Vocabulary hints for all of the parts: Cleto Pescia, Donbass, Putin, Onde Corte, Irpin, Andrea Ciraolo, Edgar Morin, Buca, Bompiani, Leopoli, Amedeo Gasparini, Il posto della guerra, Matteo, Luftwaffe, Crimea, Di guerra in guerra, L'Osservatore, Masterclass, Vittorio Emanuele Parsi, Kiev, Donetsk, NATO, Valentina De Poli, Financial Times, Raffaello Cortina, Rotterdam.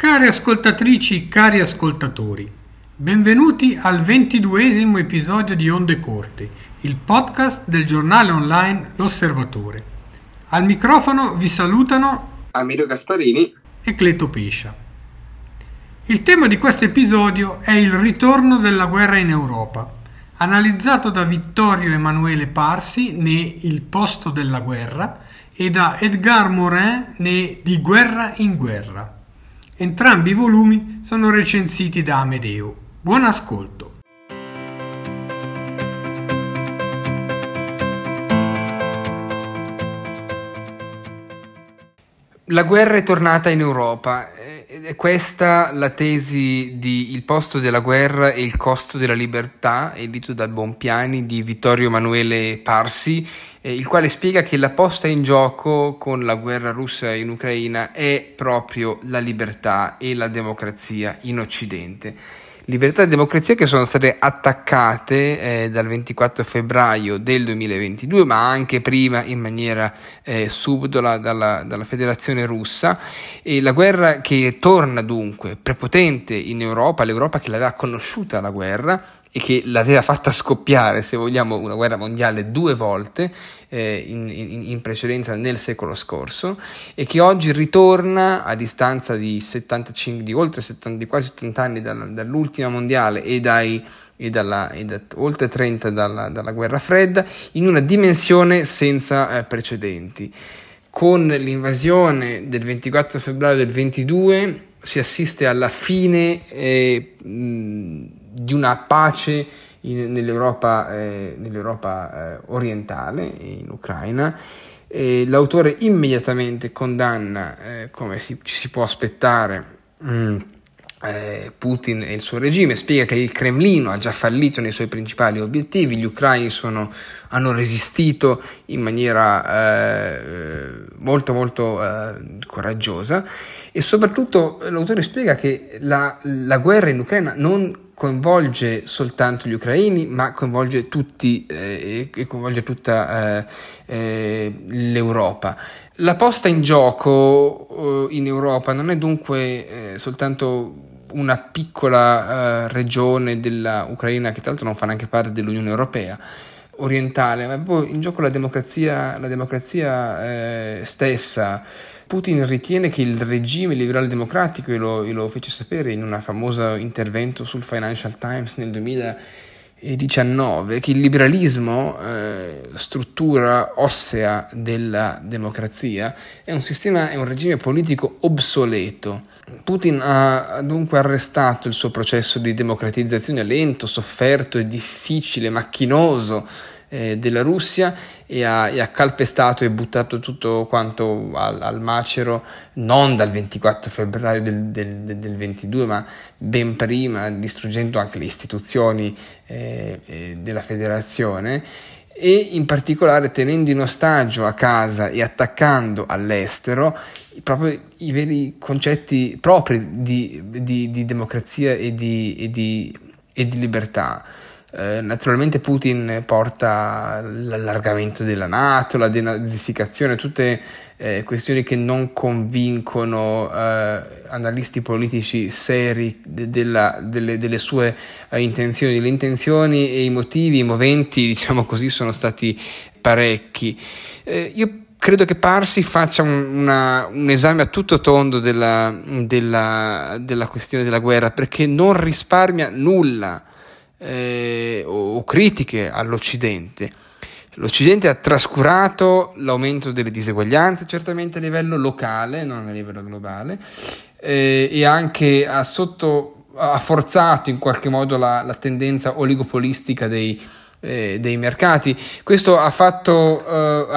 Care ascoltatrici, cari ascoltatori, benvenuti al 22° episodio di Onde Corte, il podcast del giornale online L'Osservatore. Al microfono vi salutano Amedeo Gasparini e Cleto Pescia. Il tema di questo episodio è il ritorno della guerra in Europa, analizzato da Vittorio Emanuele Parsi ne Il posto della guerra e da Edgar Morin ne Di guerra in guerra. Entrambi i volumi sono recensiti da Amedeo. Buon ascolto! La guerra è tornata in Europa. È questa la tesi di Il posto della guerra e il costo della libertà, edito da Bompiani, di Vittorio Emanuele Parsi, il quale spiega che la posta in gioco con la guerra russa in Ucraina è proprio la libertà e la democrazia in Occidente. Libertà e democrazia che sono state attaccate dal 24 febbraio del 2022, ma anche prima in maniera subdola dalla Federazione Russa. E la guerra che torna dunque prepotente in Europa, l'Europa che l'aveva conosciuta la guerra e che l'aveva fatta scoppiare, se vogliamo, una guerra mondiale 2 volte in precedenza nel secolo scorso, e che oggi ritorna a distanza di quasi 70 anni dall'ultima mondiale e da oltre 30 dalla guerra fredda, in una dimensione senza precedenti. Con l'invasione del 24 febbraio del 22 si assiste alla fine di una pace nell'Europa orientale, in Ucraina. L'autore immediatamente condanna, come ci si può aspettare, Putin e il suo regime. Spiega che il Cremlino ha già fallito nei suoi principali obiettivi, gli ucraini hanno resistito in maniera molto molto coraggiosa, e soprattutto l'autore spiega che la guerra in Ucraina non coinvolge soltanto gli ucraini, ma coinvolge tutti e coinvolge tutta l'Europa. La posta in gioco in Europa non è dunque soltanto una piccola regione dell'Ucraina, che tra l'altro non fa neanche parte dell'Unione Europea orientale, ma poi in gioco la democrazia stessa. Putin ritiene che il regime liberale democratico, e lo fece sapere in un famoso intervento sul Financial Times nel 2019, che il liberalismo, struttura ossea della democrazia, è un regime politico obsoleto. Putin ha dunque arrestato il suo processo di democratizzazione lento, sofferto e difficile, macchinoso, della Russia, e ha calpestato e buttato tutto quanto al macero, non dal 24 febbraio del 22, ma ben prima, distruggendo anche le istituzioni della federazione, e in particolare tenendo in ostaggio a casa e attaccando all'estero proprio i veri concetti propri di democrazia e di libertà. Naturalmente Putin porta l'allargamento della NATO, la denazificazione, tutte questioni che non convincono analisti politici seri delle sue intenzioni. Le intenzioni e i motivi, i moventi, diciamo così, sono stati parecchi. Io credo che Parsi faccia un esame a tutto tondo della questione della guerra, perché non risparmia nulla. O critiche all'Occidente. L'Occidente ha trascurato l'aumento delle diseguaglianze, certamente a livello locale, non a livello globale, e anche ha forzato in qualche modo la tendenza oligopolistica dei mercati. Questo ha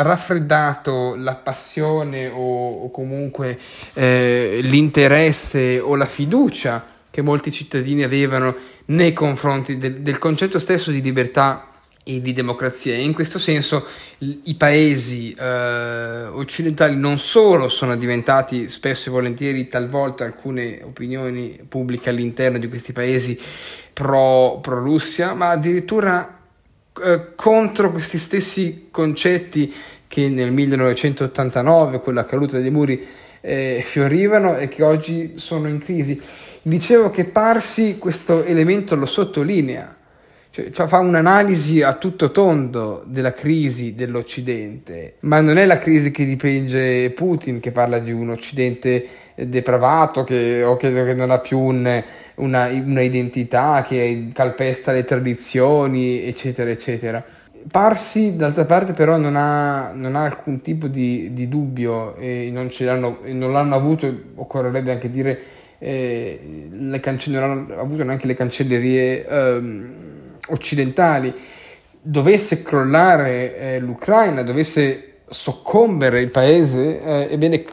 raffreddato la passione o comunque l'interesse o la fiducia che molti cittadini avevano nei confronti del concetto stesso di libertà e di democrazia, e in questo senso i paesi occidentali non solo sono diventati spesso e volentieri, talvolta, alcune opinioni pubbliche all'interno di questi paesi pro-Russia, ma addirittura contro questi stessi concetti che nel 1989, con la caduta dei muri fiorivano e che oggi sono in crisi. Dicevo che Parsi questo elemento lo sottolinea, cioè fa un'analisi a tutto tondo della crisi dell'Occidente, ma non è la crisi che dipinge Putin, che parla di un Occidente depravato che non ha più una identità, che calpesta le tradizioni, eccetera, eccetera. Parsi, d'altra parte, però non ha alcun tipo di dubbio, e non l'hanno avuto, occorrerebbe anche dire, non hanno avuto neanche le cancellerie occidentali. Dovesse crollare l'Ucraina, dovesse soccombere il paese, ebbene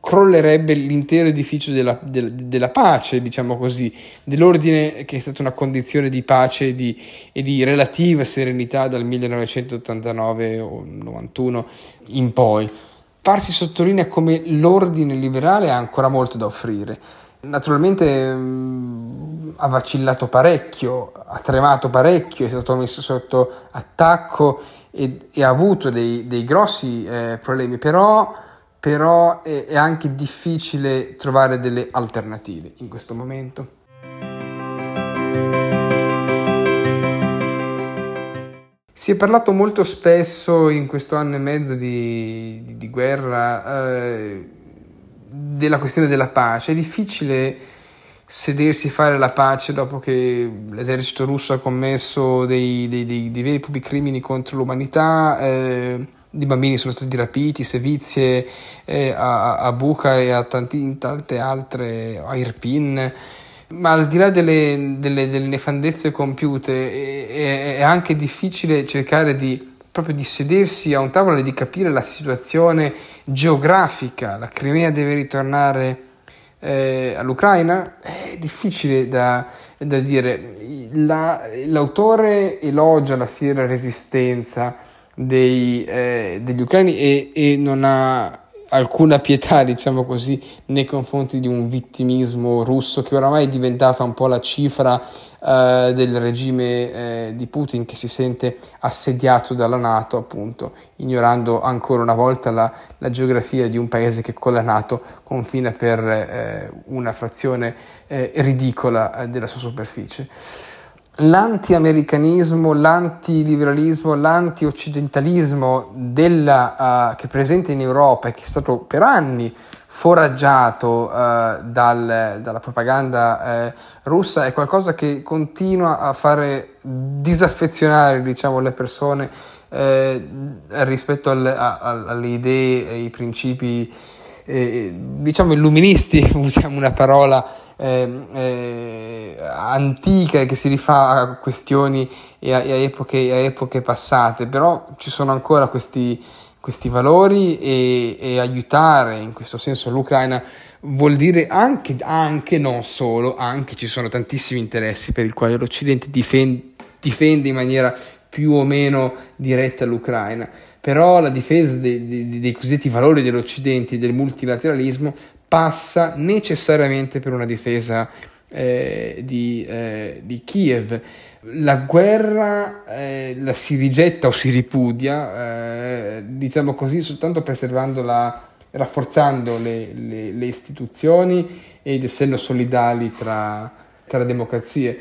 crollerebbe l'intero edificio della pace, diciamo così, dell'ordine che è stata una condizione di pace e di relativa serenità dal 1989 o 91 in poi. Parsi sottolinea come l'ordine liberale ha ancora molto da offrire. Naturalmente ha vacillato parecchio, ha tremato parecchio, è stato messo sotto attacco e ha avuto dei grossi problemi, però è anche difficile trovare delle alternative in questo momento. Si è parlato molto spesso in questo anno e mezzo di guerra della questione della pace. È difficile sedersi e fare la pace dopo che l'esercito russo ha commesso dei veri e propri crimini contro l'umanità, di bambini sono stati rapiti, sevizie a Buca e in tante altre, a Irpin. Ma al di là delle nefandezze compiute è anche difficile cercare di sedersi a un tavolo e di capire la situazione geografica. La Crimea deve ritornare all'Ucraina? È difficile da dire. L'autore elogia la fiera resistenza degli ucraini e non ha alcuna pietà, diciamo così, nei confronti di un vittimismo russo che oramai è diventata un po' la cifra del regime di Putin, che si sente assediato dalla NATO, appunto, ignorando ancora una volta la geografia di un paese che con la NATO confina per una frazione ridicola della sua superficie. L'anti-americanismo, l'anti-liberalismo, l'anti-occidentalismo che è presente in Europa e che è stato per anni foraggiato dalla propaganda russa è qualcosa che continua a fare disaffezionare, diciamo, le persone rispetto alle idee e ai principi, diciamo, illuministi, usiamo una parola antica che si rifà a questioni e a epoche passate, però ci sono ancora questi valori e aiutare in questo senso l'Ucraina vuol dire anche non solo, anche ci sono tantissimi interessi per i quali l'Occidente difende in maniera più o meno diretta l'Ucraina. Però la difesa dei cosiddetti valori dell'Occidente, del multilateralismo, passa necessariamente per una difesa di Kiev. La guerra la si rigetta o si ripudia, diciamo così, soltanto rafforzando le istituzioni ed essendo solidali tra democrazie.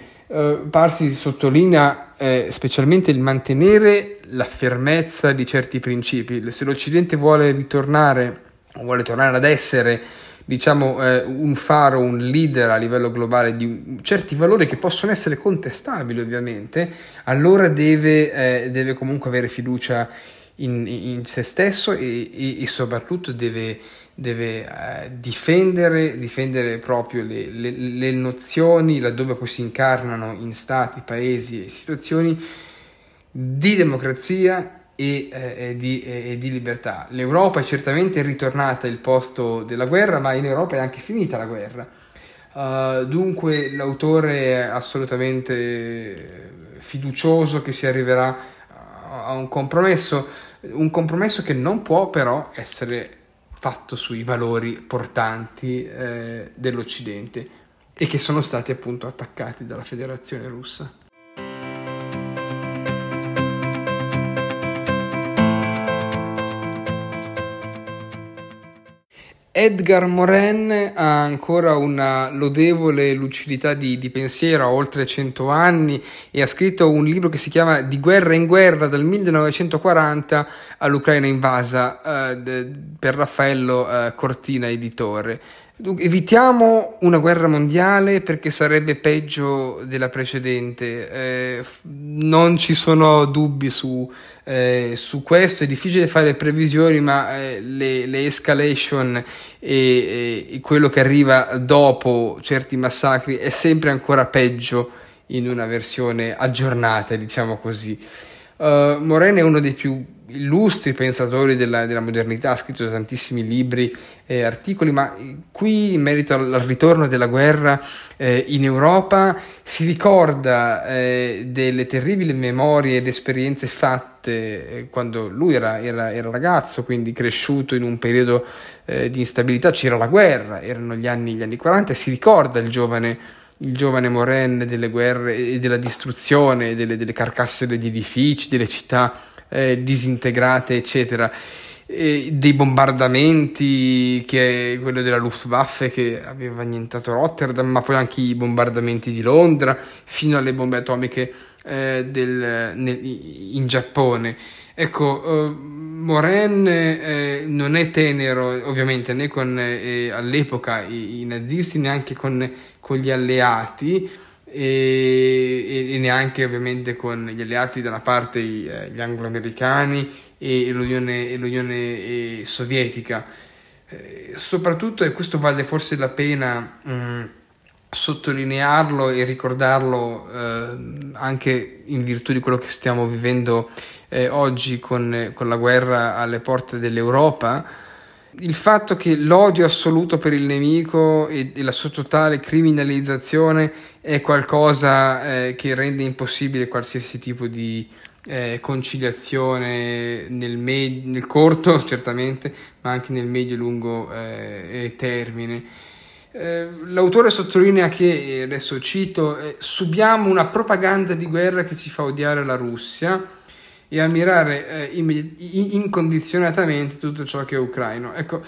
Parsi sottolinea specialmente il mantenere la fermezza di certi principi. Se l'Occidente vuole tornare ad essere, diciamo, un faro, un leader a livello globale di certi valori che possono essere contestabili ovviamente, allora deve comunque avere fiducia in se stesso e soprattutto deve difendere proprio le nozioni, laddove poi si incarnano in stati, paesi e situazioni, di democrazia e di libertà. L'Europa è certamente ritornata il posto della guerra, ma in Europa è anche finita la guerra. Dunque l'autore è assolutamente fiducioso che si arriverà a un compromesso che non può però essere fatto sui valori portanti dell'Occidente e che sono stati appunto attaccati dalla Federazione Russa. Edgar Morin ha ancora una lodevole lucidità di pensiero, ha oltre 100 anni e ha scritto un libro che si chiama Di guerra in guerra, dal 1940 all'Ucraina invasa, per Raffaello Cortina editore. Evitiamo una guerra mondiale perché sarebbe peggio della precedente, non ci sono dubbi su questo. È difficile fare previsioni, ma le escalation e quello che arriva dopo certi massacri è sempre ancora peggio in una versione aggiornata, diciamo così. Morin è uno dei più illustri pensatori della modernità, ha scritto tantissimi libri e articoli, ma qui in merito al ritorno della guerra in Europa si ricorda delle terribili memorie ed esperienze fatte quando lui era ragazzo, quindi cresciuto in un periodo di instabilità. C'era la guerra, erano gli anni 40, e si ricorda il giovane Morin delle guerre e della distruzione delle carcasse degli edifici, delle città disintegrate, eccetera, e dei bombardamenti, che è quello della Luftwaffe che aveva annientato Rotterdam, ma poi anche i bombardamenti di Londra, fino alle bombe atomiche in Giappone. Ecco, Morin non è tenero ovviamente né con all'epoca i nazisti, neanche con gli alleati, e neanche ovviamente con gli alleati, da una parte gli anglo-americani e l'Unione Sovietica. Soprattutto, e questo vale forse la pena sottolinearlo e ricordarlo anche in virtù di quello che stiamo vivendo oggi con la guerra alle porte dell'Europa, il fatto che l'odio assoluto per il nemico e la sua totale criminalizzazione è qualcosa che rende impossibile qualsiasi tipo di conciliazione nel corto, certamente, ma anche nel medio e lungo termine. L'autore sottolinea che, adesso cito, subiamo una propaganda di guerra che ci fa odiare la Russia e ammirare incondizionatamente tutto ciò che è ucraino. Ecco,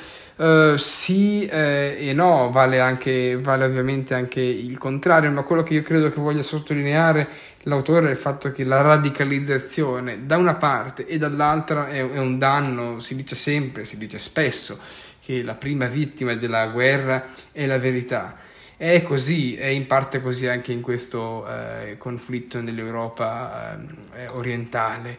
sì e no, vale ovviamente anche il contrario, ma quello che io credo che voglia sottolineare l'autore è il fatto che la radicalizzazione da una parte e dall'altra è un danno. Si dice sempre, si dice spesso, che la prima vittima della guerra è la verità. È così, è in parte così anche in questo conflitto nell'Europa orientale.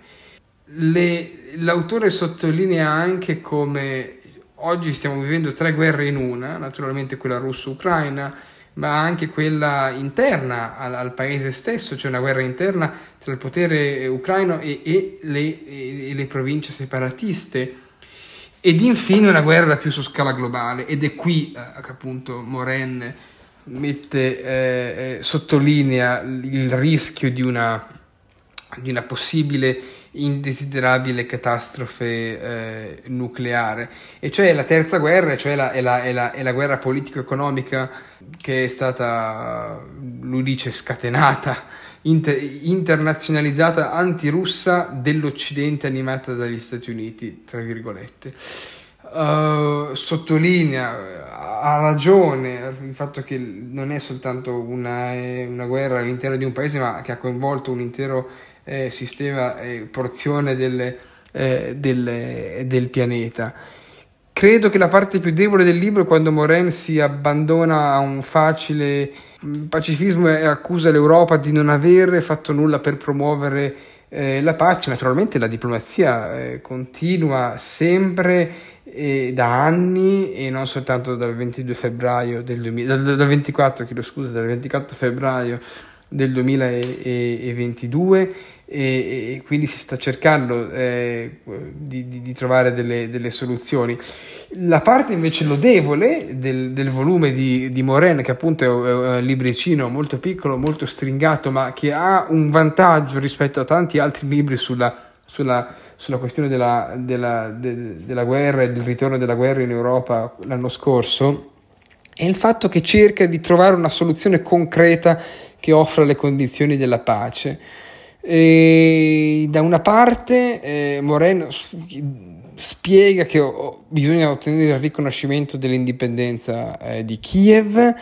L'autore sottolinea anche come oggi stiamo vivendo tre guerre in una, naturalmente quella russo-ucraina, ma anche quella interna al paese stesso. C'è una guerra interna tra il potere ucraino e le province separatiste. Ed infine una guerra più su scala globale, ed è qui che appunto Morin sottolinea il rischio di una possibile indesiderabile catastrofe nucleare, e cioè la terza guerra, cioè è la guerra politico-economica che è stata, lui dice, scatenata, internazionalizzata, antirussa dell'Occidente, animata dagli Stati Uniti, tra virgolette. Sottolinea, ha ragione, il fatto che non è soltanto una guerra all'interno di un paese, ma che ha coinvolto un intero sistema e porzione del pianeta. Credo che la parte più debole del libro è quando Morin si abbandona a un facile pacifismo e accusa l'Europa di non aver fatto nulla per promuovere la pace. Naturalmente la diplomazia continua sempre da anni, e non soltanto dal 24 febbraio del 2022, e quindi si sta cercando di trovare delle soluzioni. La parte invece lodevole del volume di Morin, che appunto è un libricino molto piccolo, molto stringato, ma che ha un vantaggio rispetto a tanti altri libri sulla questione della guerra e del ritorno della guerra in Europa l'anno scorso, è il fatto che cerca di trovare una soluzione concreta che offra le condizioni della pace. E da una parte Morin spiega che bisogna ottenere il riconoscimento dell'indipendenza di Kiev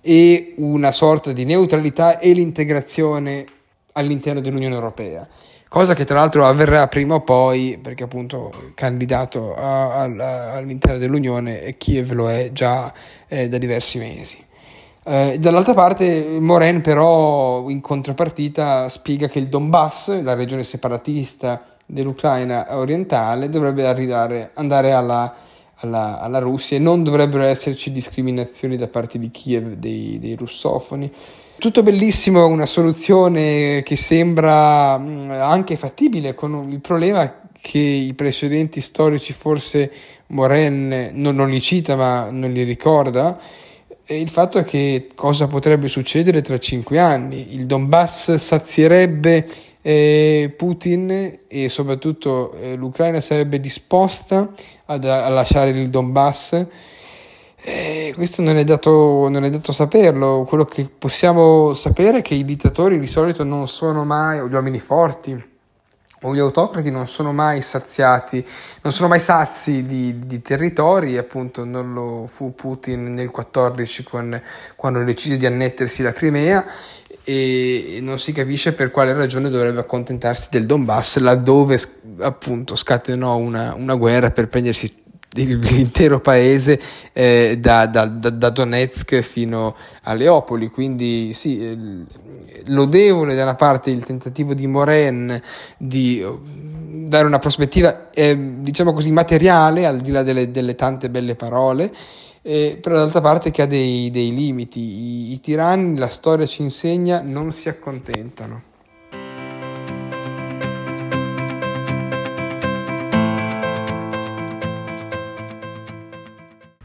e una sorta di neutralità e l'integrazione all'interno dell'Unione Europea, cosa che tra l'altro avverrà prima o poi, perché appunto candidato all'interno dell'Unione Kiev lo è già da diversi mesi. Dall'altra parte Morin però in contropartita spiega che il Donbass, la regione separatista dell'Ucraina orientale, dovrebbe andare alla Russia e non dovrebbero esserci discriminazioni da parte di Kiev dei russofoni. Tutto bellissimo, una soluzione che sembra anche fattibile, con il problema che i precedenti storici forse Morin non li cita ma non li ricorda, e il fatto è che cosa potrebbe succedere tra 5 anni. Il Donbass sazierebbe Putin e soprattutto l'Ucraina sarebbe disposta a lasciare il Donbass. Questo non è dato saperlo. Quello che possiamo sapere è che i dittatori di solito non sono mai, o gli uomini forti o gli autocrati non sono mai saziati, non sono mai sazi di territori, appunto non lo fu Putin nel 14 quando decise di annettersi la Crimea, e non si capisce per quale ragione dovrebbe accontentarsi del Donbass, laddove appunto scatenò una guerra per prendersi l'intero paese da Donetsk fino a Leopoli. Quindi sì, lodevole da una parte il tentativo di Morin di dare una prospettiva diciamo così materiale, al di là delle tante belle parole, però dall'altra parte che ha dei limiti. I tiranni, la storia ci insegna, non si accontentano.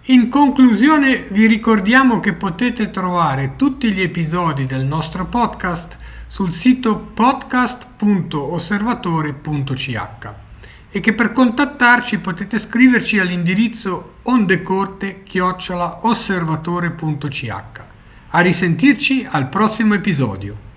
In conclusione vi ricordiamo che potete trovare tutti gli episodi del nostro podcast sul sito podcast.osservatore.ch e che per contattarci potete scriverci all'indirizzo ondecorte@osservatore.ch. A risentirci al prossimo episodio.